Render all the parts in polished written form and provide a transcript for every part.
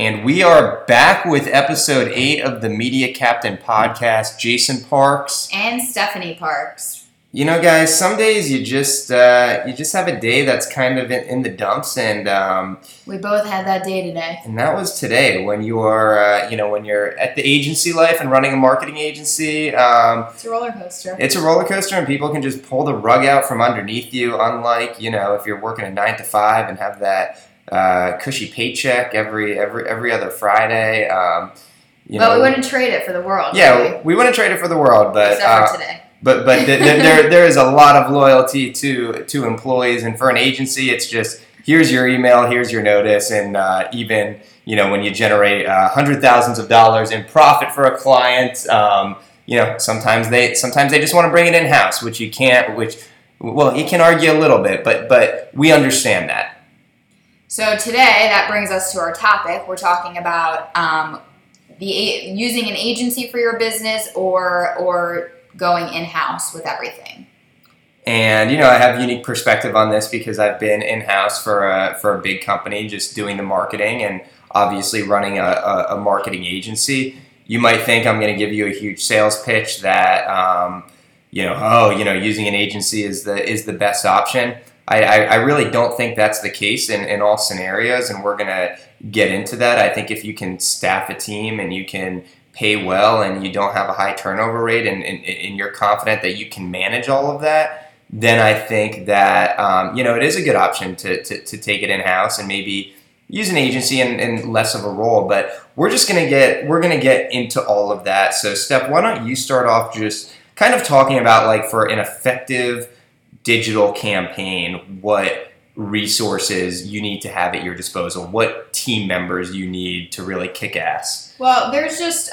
And we are back with episode 8 of the Media Captain Podcast. Jason Parks. And Stephanie Parks. You know, guys, some days you just have a day that's kind of in the dumps, and we both had that day today. And that was today when you are, when you're at the agency life and running a marketing agency. It's a roller coaster. It's a roller coaster, and people can just pull the rug out from underneath you. Unlike, if you're working a 9 to 5 and have that cushy paycheck every other Friday. We wouldn't trade it for the world. Yeah, we wouldn't trade it for the world, but except for today. But there is a lot of loyalty to employees, and for an agency, it's just here's your email, here's your notice, and even when you generate hundreds of thousands of dollars in profit for a client, sometimes they just want to bring it in house, which you can't. You can argue a little bit, but we understand that. So today, that brings us to our topic. We're talking about using an agency for your business or going in-house with everything. And, I have a unique perspective on this because I've been in-house for a big company, just doing the marketing and obviously running a marketing agency. You might think I'm going to give you a huge sales pitch that, using an agency is the best option. I really don't think that's the case in all scenarios, and we're going to get into that. I think if you can staff a team and you can pay well and you don't have a high turnover rate and you're confident that you can manage all of that, then I think that, it is a good option to take it in-house and maybe use an agency in less of a role. But we're going to get into all of that. So Steph, why don't you start off just kind of talking about, like, for an effective digital campaign, what resources you need to have at your disposal, what team members you need to really kick ass? Well, there's just,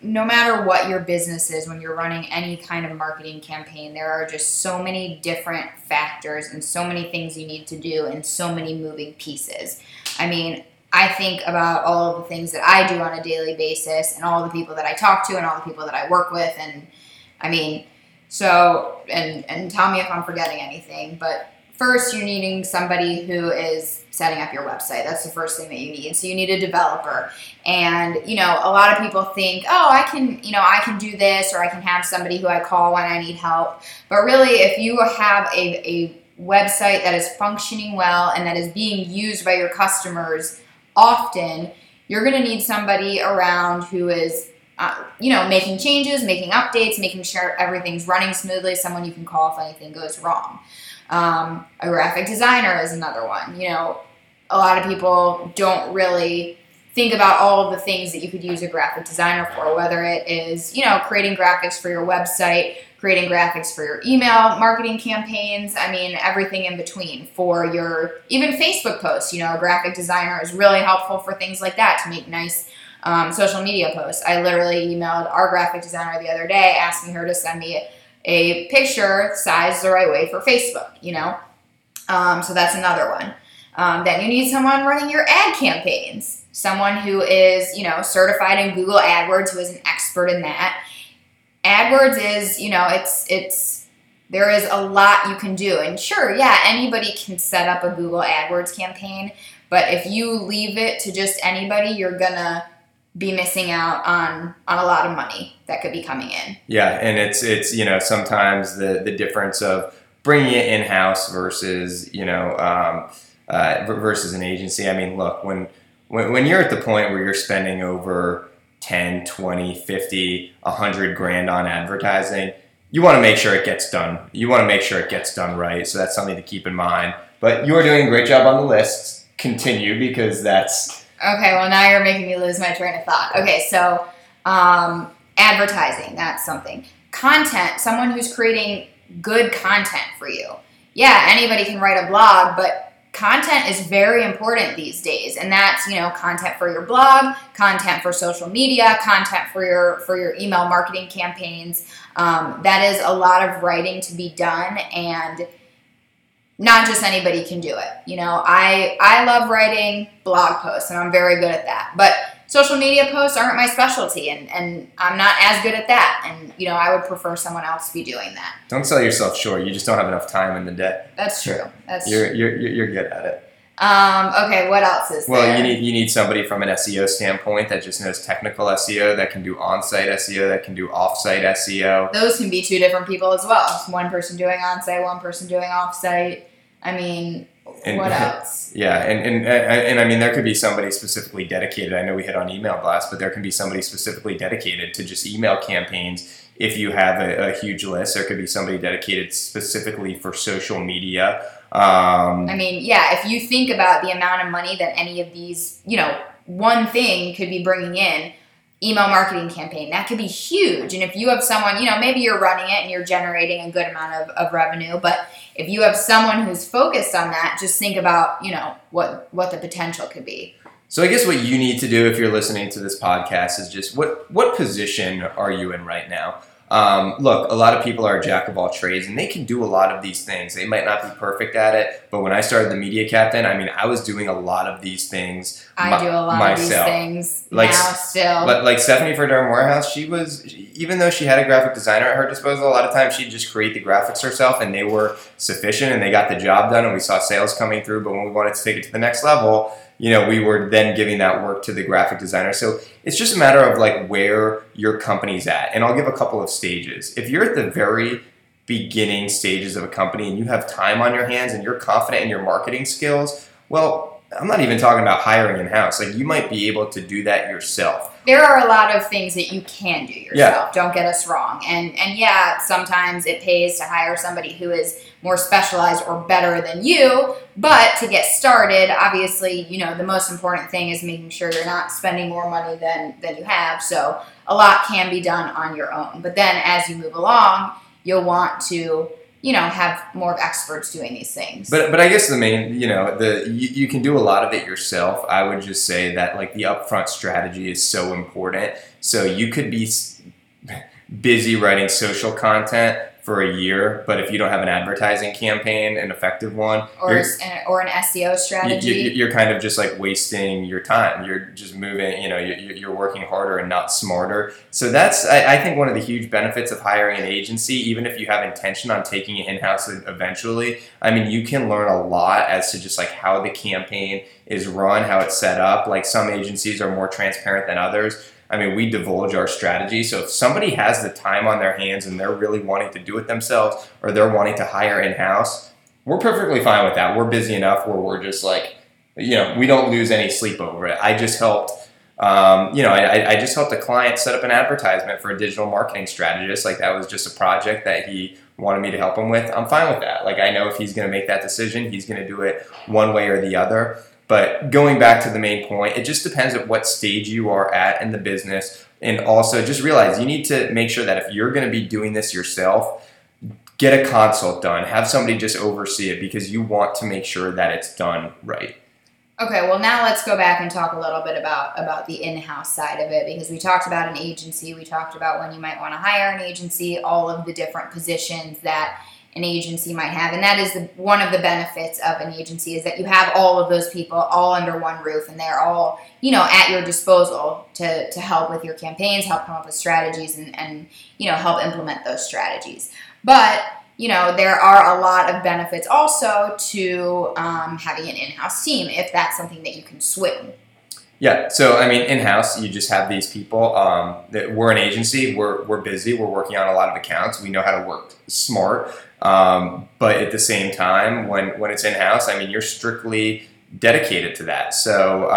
no matter what your business is, when you're running any kind of marketing campaign, there are just so many different factors and so many things you need to do and so many moving pieces. I think about all of the things that I do on a daily basis and all the people that I talk to and all the people that I work with. And so, tell me if I'm forgetting anything, but first, you're needing somebody who is setting up your website. That's the first thing that you need. So you need a developer. And, a lot of people think, oh, I can do this, or I can have somebody who I call when I need help. But really, if you have a website that is functioning well and that is being used by your customers often, you're going to need somebody around who is making changes, making updates, making sure everything's running smoothly, someone you can call if anything goes wrong. A graphic designer is another one. A lot of people don't really think about all of the things that you could use a graphic designer for, whether it is, creating graphics for your website, creating graphics for your email marketing campaigns, everything in between, for your even Facebook posts. A graphic designer is really helpful for things like that, to make nice social media posts. I literally emailed our graphic designer the other day asking her to send me a picture sized the right way for Facebook, So that's another one. Then you need someone running your ad campaigns, someone who is, certified in Google AdWords, who is an expert in that. AdWords is, there is a lot you can do. And sure, anybody can set up a Google AdWords campaign, but if you leave it to just anybody, you're going to be missing out on a lot of money that could be coming in. Yeah, and it's sometimes the difference of bringing it in-house versus, versus an agency. Look, when you're at the point where you're spending over 10, 20, 50, 100 grand on advertising, you want to make sure it gets done. You want to make sure it gets done right. So that's something to keep in mind. But you are doing a great job on the list. Continue, because that's... Okay, well, now you're making me lose my train of thought. Okay, so advertising, that's something. Content, someone who's creating good content for you. Yeah, anybody can write a blog, but content is very important these days. And that's, content for your blog, content for social media, content for your email marketing campaigns. That is a lot of writing to be done, and not just anybody can do it. I love writing blog posts, and I'm very good at that. But social media posts aren't my specialty, and I'm not as good at that. And, I would prefer someone else to be doing that. Don't sell yourself short. You just don't have enough time in the day. That's true. You're good at it. Okay, what else is there? Well, you need somebody from an SEO standpoint that just knows technical SEO, that can do on-site SEO, that can do off-site SEO. Those can be two different people as well. One person doing on-site, one person doing off-site. I mean, what else? Yeah, and I mean, there could be somebody specifically dedicated. I know we hit on email blast, but there can be somebody specifically dedicated to just email campaigns. If you have a huge list, there could be somebody dedicated specifically for social media. I mean, yeah, if you think about the amount of money that any of these, you know, one thing could be bringing in, email marketing campaign, that could be huge. And if you have someone, you know, maybe you're running it and you're generating a good amount of revenue, but if you have someone who's focused on that, just think about, you know, what the potential could be. So I guess what you need to do if you're listening to this podcast is just what position are you in right now? Look, a lot of people are a jack of all trades and they can do a lot of these things. They might not be perfect at it, but when I started the Media Captain, I mean, I was doing a lot of these things. I do a lot of these things myself. Like, now still. Like Stephanie for Durham Warehouse, even though she had a graphic designer at her disposal, a lot of times she'd just create the graphics herself and they were sufficient and they got the job done and we saw sales coming through. But when we wanted to take it to the next level, you know, we were then giving that work to the graphic designer. So it's just a matter of like where your company's at. And I'll give a couple of stages. If you're at the very beginning stages of a company and you have time on your hands and you're confident in your marketing skills, well, I'm not even talking about hiring in-house. Like you might be able to do that yourself. There are a lot of things that you can do yourself. Yeah. Don't get us wrong. And yeah, sometimes it pays to hire somebody who is more specialized or better than you. But to get started, obviously, you know, the most important thing is making sure you're not spending more money than you have. So a lot can be done on your own. But then as you move along, you'll want to, you know, have more experts doing these things. But I guess the main, you know, you can do a lot of it yourself. I would just say that like the upfront strategy is so important. So you could be busy writing social content for a year, but if you don't have an advertising campaign, an effective one, or an SEO strategy, you're kind of just like wasting your time. You're just moving, you know, you're working harder and not smarter. So that's, I think, one of the huge benefits of hiring an agency, even if you have intention on taking it in-house eventually. I mean, you can learn a lot as to just like how the campaign is run, how it's set up. Like some agencies are more transparent than others. I mean, we divulge our strategy. So if somebody has the time on their hands and they're really wanting to do it themselves or they're wanting to hire in-house, we're perfectly fine with that. We're busy enough where we're just like, you know, we don't lose any sleep over it. I just helped, I just helped a client set up an advertisement for a digital marketing strategist. Like that was just a project that he wanted me to help him with. I'm fine with that. Like I know if he's going to make that decision, he's going to do it one way or the other. But going back to the main point, it just depends on what stage you are at in the business. And also just realize you need to make sure that if you're going to be doing this yourself, get a consult done. Have somebody just oversee it because you want to make sure that it's done right. Okay, well now let's go back and talk a little bit about the in-house side of it, because we talked about an agency. We talked about when you might want to hire an agency, all of the different positions that an agency might have. And that is one of the benefits of an agency is that you have all of those people all under one roof and they're all, you know, at your disposal to help with your campaigns, help come up with strategies and, you know, help implement those strategies. But, you know, there are a lot of benefits also to having an in-house team if that's something that you can swing. Yeah. So, I mean, in-house, you just have these people that we're an agency. We're busy. We're working on a lot of accounts. We know how to work smart. But at the same time, when it's in-house, I mean, you're strictly dedicated to that. So,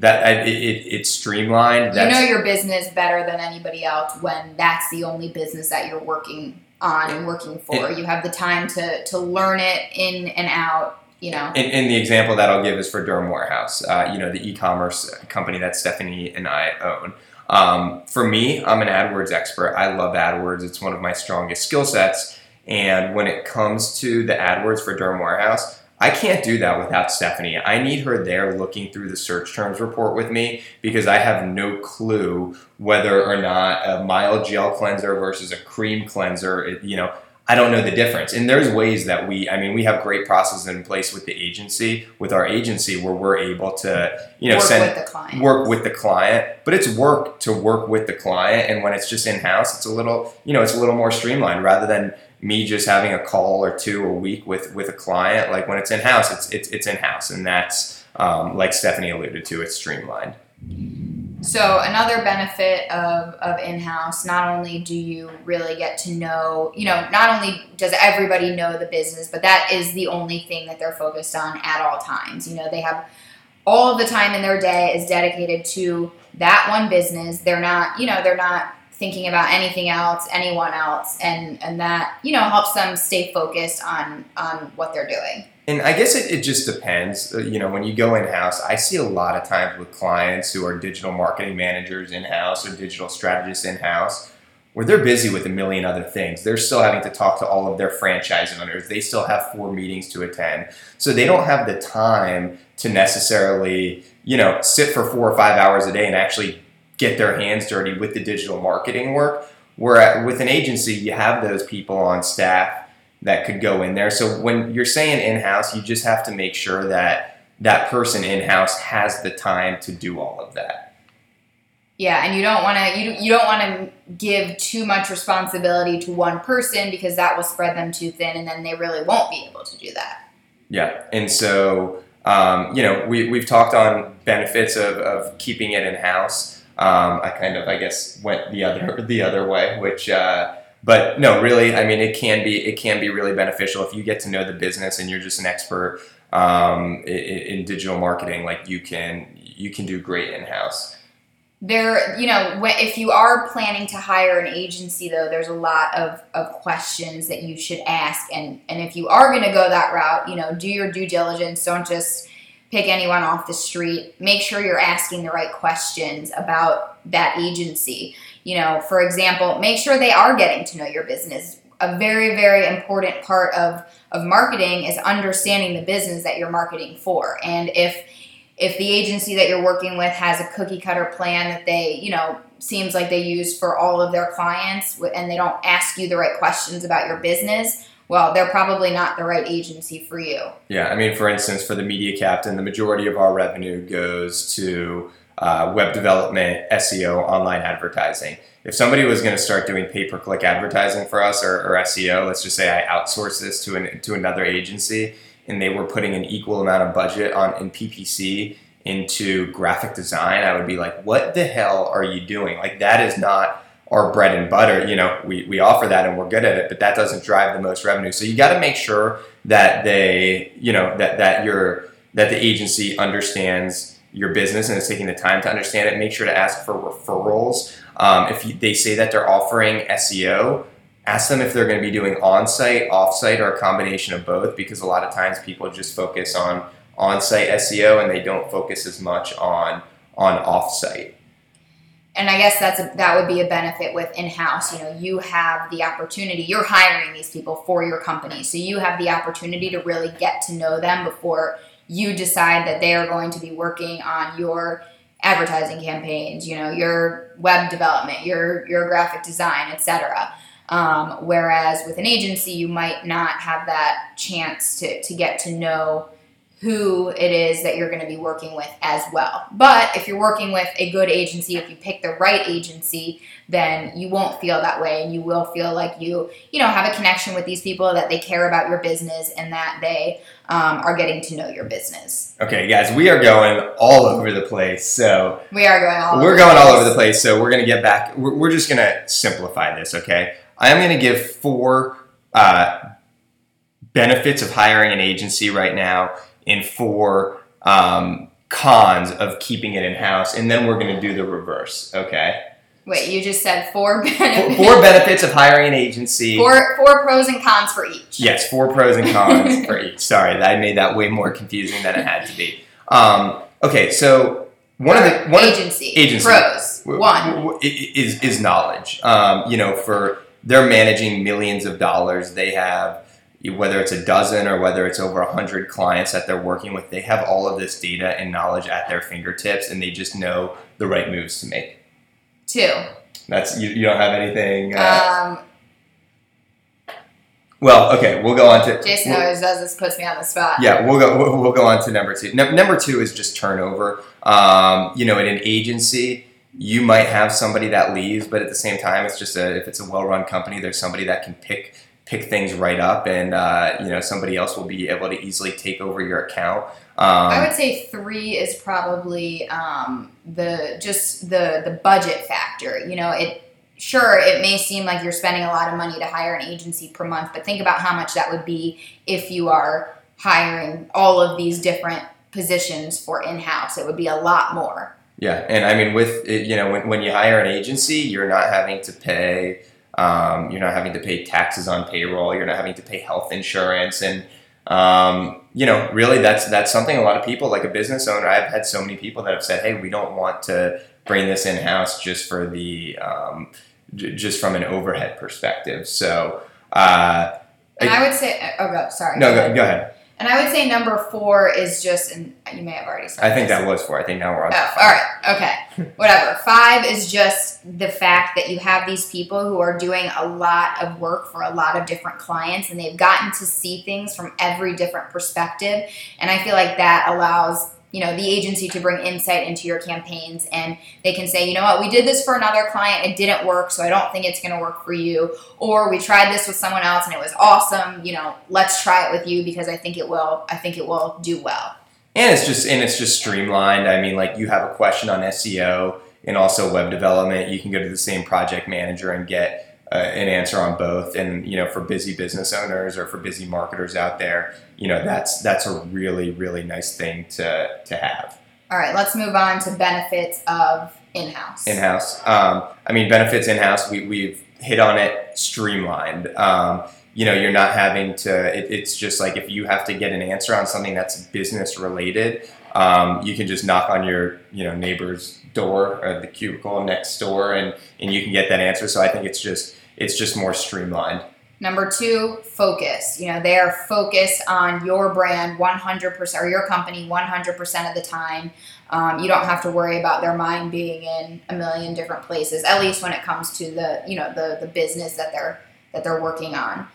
it's streamlined. That's, you know, your business better than anybody else when that's the only business that you're working on and working for. You have the time to learn it in and out. You know, and the example that I'll give is for Durham Warehouse, you know, the e-commerce company that Stephanie and I own. For me, I'm an AdWords expert. I love AdWords. It's one of my strongest skill sets. And when it comes to the AdWords for Durham Warehouse, I can't do that without Stephanie. I need her there looking through the search terms report with me because I have no clue whether or not a mild gel cleanser versus a cream cleanser, you know, I don't know the difference. And there's ways that we have great processes in place with our agency where we're able to, work with the client, but it's work to work with the client. And when it's just in-house, it's a little more streamlined rather than me just having a call or two a week with a client. Like when it's in-house, it's in-house. And that's, like Stephanie alluded to, it's streamlined. So another benefit of in-house, not only do you really get to know, not only does everybody know the business, but that is the only thing that they're focused on at all times. They have all of the time in their day is dedicated to that one business. They're not, they're not thinking about anything else, anyone else. And that, helps them stay focused on what they're doing. And I guess it just depends. When you go in-house, I see a lot of times with clients who are digital marketing managers in-house or digital strategists in-house where they're busy with a million other things. They're still having to talk to all of their franchise owners. They still have 4 meetings to attend. So they don't have the time to necessarily, sit for 4 or 5 hours a day and actually get their hands dirty with the digital marketing work. Where with an agency, you have those people on staff that could go in there. So when you're saying in-house, you just have to make sure that that person in-house has the time to do all of that. Yeah, and you don't want to give too much responsibility to one person because that will spread them too thin, and then they really won't be able to do that. Yeah, and so we've talked on benefits of keeping it in-house. I kind of went the other way, which. But no, really, it can be really beneficial if you get to know the business and you're just an expert in digital marketing. Like you can do great in-house. There, if you are planning to hire an agency, though, there's a lot of questions that you should ask. And if you are going to go that route, do your due diligence. Don't just pick anyone off the street. Make sure you're asking the right questions about that agency. For example, make sure they are getting to know your business. A very, very important part of marketing is understanding the business that you're marketing for. And if the agency that you're working with has a cookie cutter plan that they, seems like they use for all of their clients and they don't ask you the right questions about your business, well, they're probably not the right agency for you. Yeah. For instance, for the Media Captain, the majority of our revenue goes to web development, SEO, online advertising. If somebody was going to start doing pay-per-click advertising for us or SEO, let's just say I outsourced this to another agency and they were putting an equal amount of budget in PPC into graphic design, I would be like, what the hell are you doing? Like that is not our bread and butter. We offer that and we're good at it, but that doesn't drive the most revenue. So you got to make sure that they, that the agency understands your business and is taking the time to understand it. Make sure to ask for referrals. If they say that they're offering SEO, ask them if they're going to be doing on-site, off-site, or a combination of both, because a lot of times people just focus on on-site SEO and they don't focus as much on off-site. And I guess that would be a benefit with in-house. You have the opportunity. You're hiring these people for your company, so you have the opportunity to really get to know them before you decide that they are going to be working on your advertising campaigns, your web development, your graphic design, etc. Whereas with an agency, you might not have that chance to get to know who it is that you're going to be working with as well. But if you're working with a good agency, if you pick the right agency, then you won't feel that way and you will feel like you have a connection with these people, that they care about your business and that they are getting to know your business. Okay, guys, we are going all over the place. So we're going to get back. We're just going to simplify this, okay? I am going to give 4 benefits of hiring an agency right now and 4 cons of keeping it in-house. And then we're going to do the reverse, okay? Wait, you just said 4 benefits. 4 benefits of hiring an agency. 4 pros and cons for each. Yes, 4 pros and cons for each. Sorry, I made that way more confusing than it had to be. Okay, so one of the agency pros. One is knowledge. They're managing millions of dollars. They have, whether it's a dozen or whether it's over 100 clients that they're working with, they have all of this data and knowledge at their fingertips, and they just know the right moves to make. 2. That's you. You don't have anything. Well, okay, we'll go on to... Jason always does this, puts me on the spot. Yeah, we'll go on to number two. Number two is just turnover. You know, in an agency, you might have somebody that leaves, but at the same time, it's just if it's a well-run company, there's somebody that can pick things right up, and you know, somebody else will be able to easily take over your account. I would say three is probably the budget factor. You know, it may seem like you're spending a lot of money to hire an agency per month, but think about how much that would be if you are hiring all of these different positions for in-house. It would be a lot more. Yeah, and I mean, with it, you know, when you hire an agency, you're not having to pay. You're not having to pay taxes on payroll. You're not having to pay health insurance. And, you know, really that's something a lot of people, like a business owner, I've had so many people that have said, hey, we don't want to bring this in-house just for the, just from an overhead perspective. So, and I would say, go ahead. And I would say number four is just, and you may have already said I think that was four. I think now we're on to five. All right. Okay. Whatever. Five is just the fact that you have these people who are doing a lot of work for a lot of different clients, and they've gotten to see things from every different perspective. And I feel like that allows, you know, the agency to bring insight into your campaigns, and they can say, you know what, we did this for another client. It didn't work, so I don't think it's going to work for you. Or we tried this with someone else and it was awesome. You know, let's try it with you because I think it will. I think it will do well. And it's just streamlined. I mean, like, you have a question on SEO and also web development, you can go to the same project manager and get an answer on both. And, you know, for busy business owners or for busy marketers out there, you know, that's a really, really nice thing to have. All right, let's move on to benefits of in-house. Benefits in-house, we've hit on it, streamlined. You know, you're not having to, it's just like if you have to get an answer on something that's business related, you can just knock on your, you know, neighbor's door or the cubicle next door and you can get that answer. So I think it's just more streamlined. Number two, focus. You know, they are focused on your brand 100% or your company 100% of the time. You don't have to worry about their mind being in a million different places, at least when it comes to the, you know, the business that they're working on.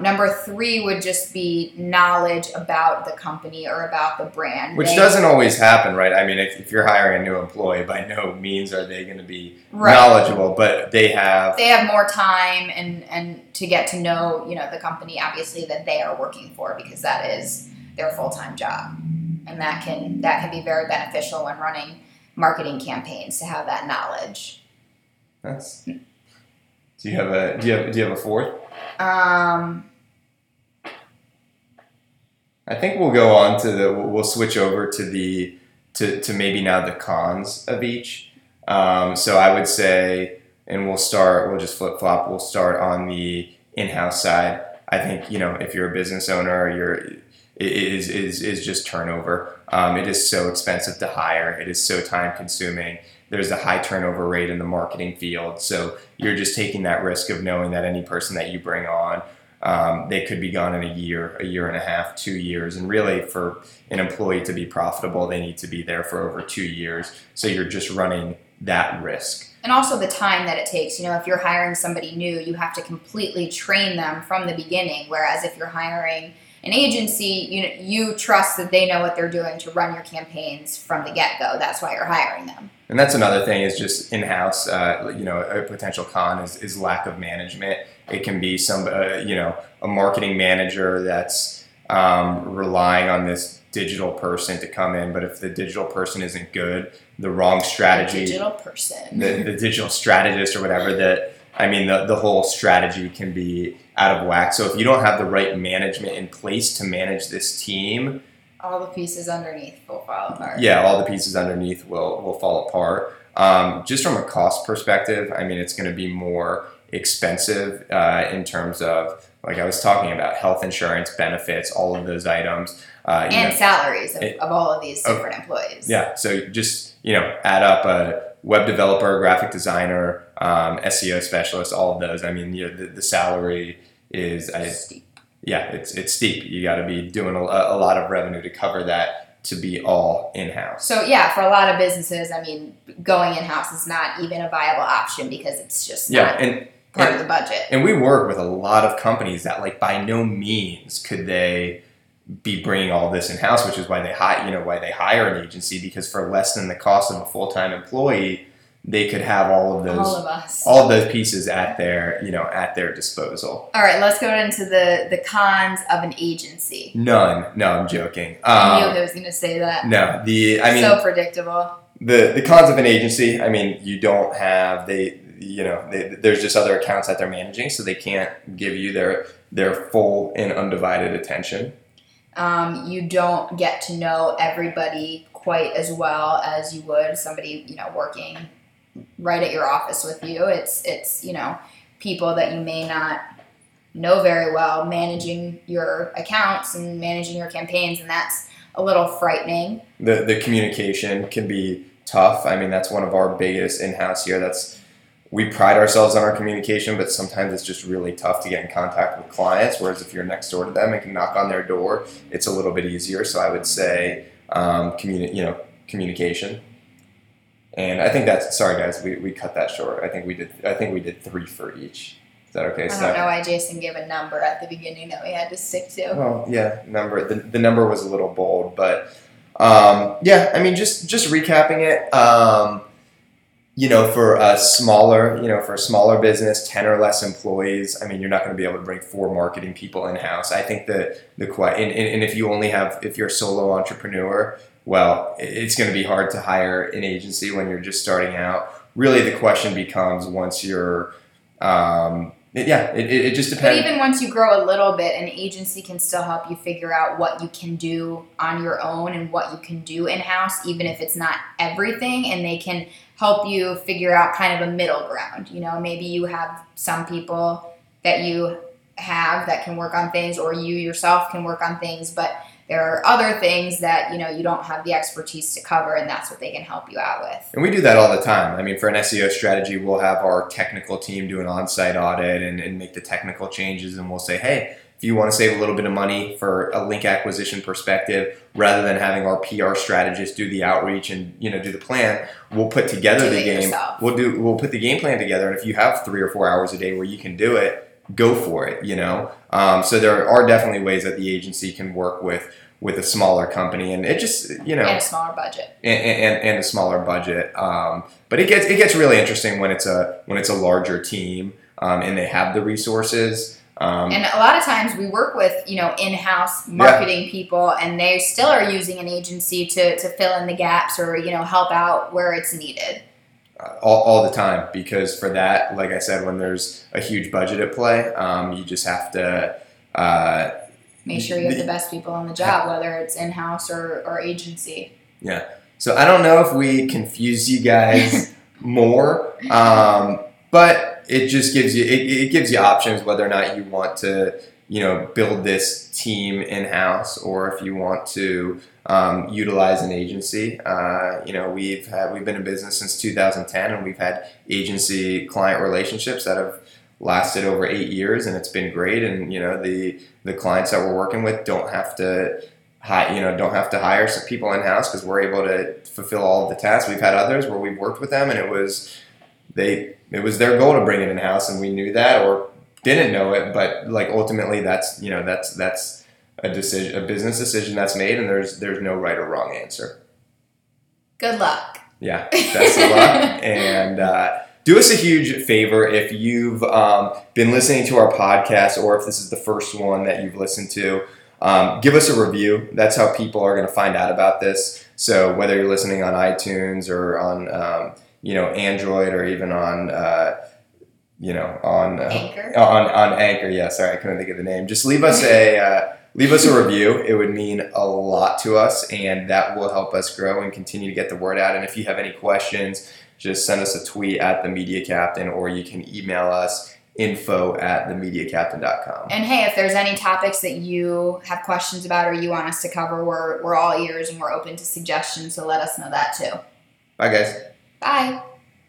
Number three would just be knowledge about the company or about the brand. Which doesn't always happen, right? I mean, if you're hiring a new employee, by no means are they going to be knowledgeable, but they have more time and to get to know, you know, the company, obviously, that they are working for, because that is their full-time job. And that can be very beneficial when running marketing campaigns, to have that knowledge. Do you have a fourth? I think we'll go on to we'll switch over to to maybe now the cons of each. So I would say, and we'll just flip flop. We'll start on the in-house side. I think, you know, if you're a business owner, it is just turnover. It is so expensive to hire. It is so time consuming. There's a high turnover rate in the marketing field. So you're just taking that risk of knowing that any person that you bring on, they could be gone in a year and a half, 2 years. And really, for an employee to be profitable, they need to be there for over 2 years. So you're just running that risk. And also the time that it takes. You know, if you're hiring somebody new, you have to completely train them from the beginning. Whereas if you're hiring an agency, you trust that they know what they're doing to run your campaigns from the get-go. That's why you're hiring them. And that's another thing, is just in-house, you know, a potential con is lack of management. It can be a marketing manager that's relying on this digital person to come in. But if the digital person isn't good, the wrong strategy, the digital strategist or whatever, the whole strategy can be out of whack. So if you don't have the right management in place to manage this team, all the pieces underneath will fall apart. Yeah, all the pieces underneath will fall apart. Just from a cost perspective, I mean, it's going to be more expensive in terms of, like I was talking about, health insurance, benefits, all of those items. Salaries of all of these different employees. Yeah, so just, you know, add up a web developer, graphic designer, SEO specialist, all of those. I mean, you know, the salary is... steep. Yeah, it's steep. You got to be doing a lot of revenue to cover that, to be all in-house. So yeah, for a lot of businesses, I mean, going in-house is not even a viable option because it's just not. Yeah, and part of the budget. And we work with a lot of companies that, like, by no means could they be bringing all this in-house, which is why they hire, an agency, because for less than the cost of a full-time employee, they could have all of those pieces at their, at their disposal. All right, let's go into the cons of an agency. None. No, I'm joking. I knew I was going to say that. No, so predictable. The cons of an agency, you don't have, there's just other accounts that they're managing, so they can't give you their full and undivided attention. You don't get to know everybody quite as well as you would somebody, working right at your office with you. It's people that you may not know very well managing your accounts and managing your campaigns, and that's a little frightening. The communication can be tough. That's one of our biggest in-house here. We pride ourselves on our communication, but sometimes it's just really tough to get in contact with clients, whereas if you're next door to them and can knock on their door, it's a little bit easier. So I would say communication. And I think that's, sorry guys, we cut that short. I think we did three for each. Is that okay? I don't know why Jason gave a number at the beginning that we had to stick to. Well, yeah, number. The number was a little bold, but just recapping it. For a smaller business, 10 or less employees, you're not going to be able to bring 4 marketing people in-house. I think and if you only have, if you're a solo entrepreneur, well, it's going to be hard to hire an agency when you're just starting out. Really, the question becomes once you're, it just depends. But even once you grow a little bit, an agency can still help you figure out what you can do on your own and what you can do in-house, even if it's not everything, and they can help you figure out kind of a middle ground. Maybe you have some people that you have that can work on things, or you yourself can work on things, but there are other things that, you don't have the expertise to cover, and that's what they can help you out with. And we do that all the time. For an SEO strategy, we'll have our technical team do an on-site audit and make the technical changes, and we'll say, hey, if you want to save a little bit of money for a link acquisition perspective, rather than having our PR strategist do the outreach and do the plan, we'll put together the game. Yourself. We'll put the game plan together, and if you have 3 or 4 hours a day where you can do it, go for it. So there are definitely ways that the agency can work with a smaller company, and it just and a smaller budget and a smaller budget. But it gets really interesting when it's a larger team and they have the resources. And a lot of times we work with, in-house marketing people, and they still are using an agency to fill in the gaps or, help out where it's needed. All the time, because for that, like I said, when there's a huge budget at play, you just have to make sure you have the best people on the job, whether it's in-house or agency. Yeah. So I don't know if we confuse you guys more, but it just gives you it gives you options whether or not you want to build this team in-house or if you want to utilize an agency. We've been in business since 2010, and we've had agency client relationships that have lasted over 8 years, and it's been great. And the clients that we're working with don't have to hire some people in-house because we're able to fulfill all of the tasks. We've had others where we've worked with them, and it was their goal to bring it in-house, and we knew that or didn't know it, but ultimately that's a decision, a business decision that's made, and there's no right or wrong answer. Good luck. Yeah, best of luck. And do us a huge favor if you've been listening to our podcast, or if this is the first one that you've listened to, give us a review. That's how people are going to find out about this. So whether you're listening on iTunes or on Android, or even on, Anchor. On Anchor. Yeah, sorry, I couldn't think of the name. Just leave us a review. It would mean a lot to us, and that will help us grow and continue to get the word out. And if you have any questions, just send us a tweet at The Media Captain, or you can email us info@themediacaptain.com. And hey, if there's any topics that you have questions about or you want us to cover, we're all ears, and we're open to suggestions. So let us know that too. Bye, guys. Bye.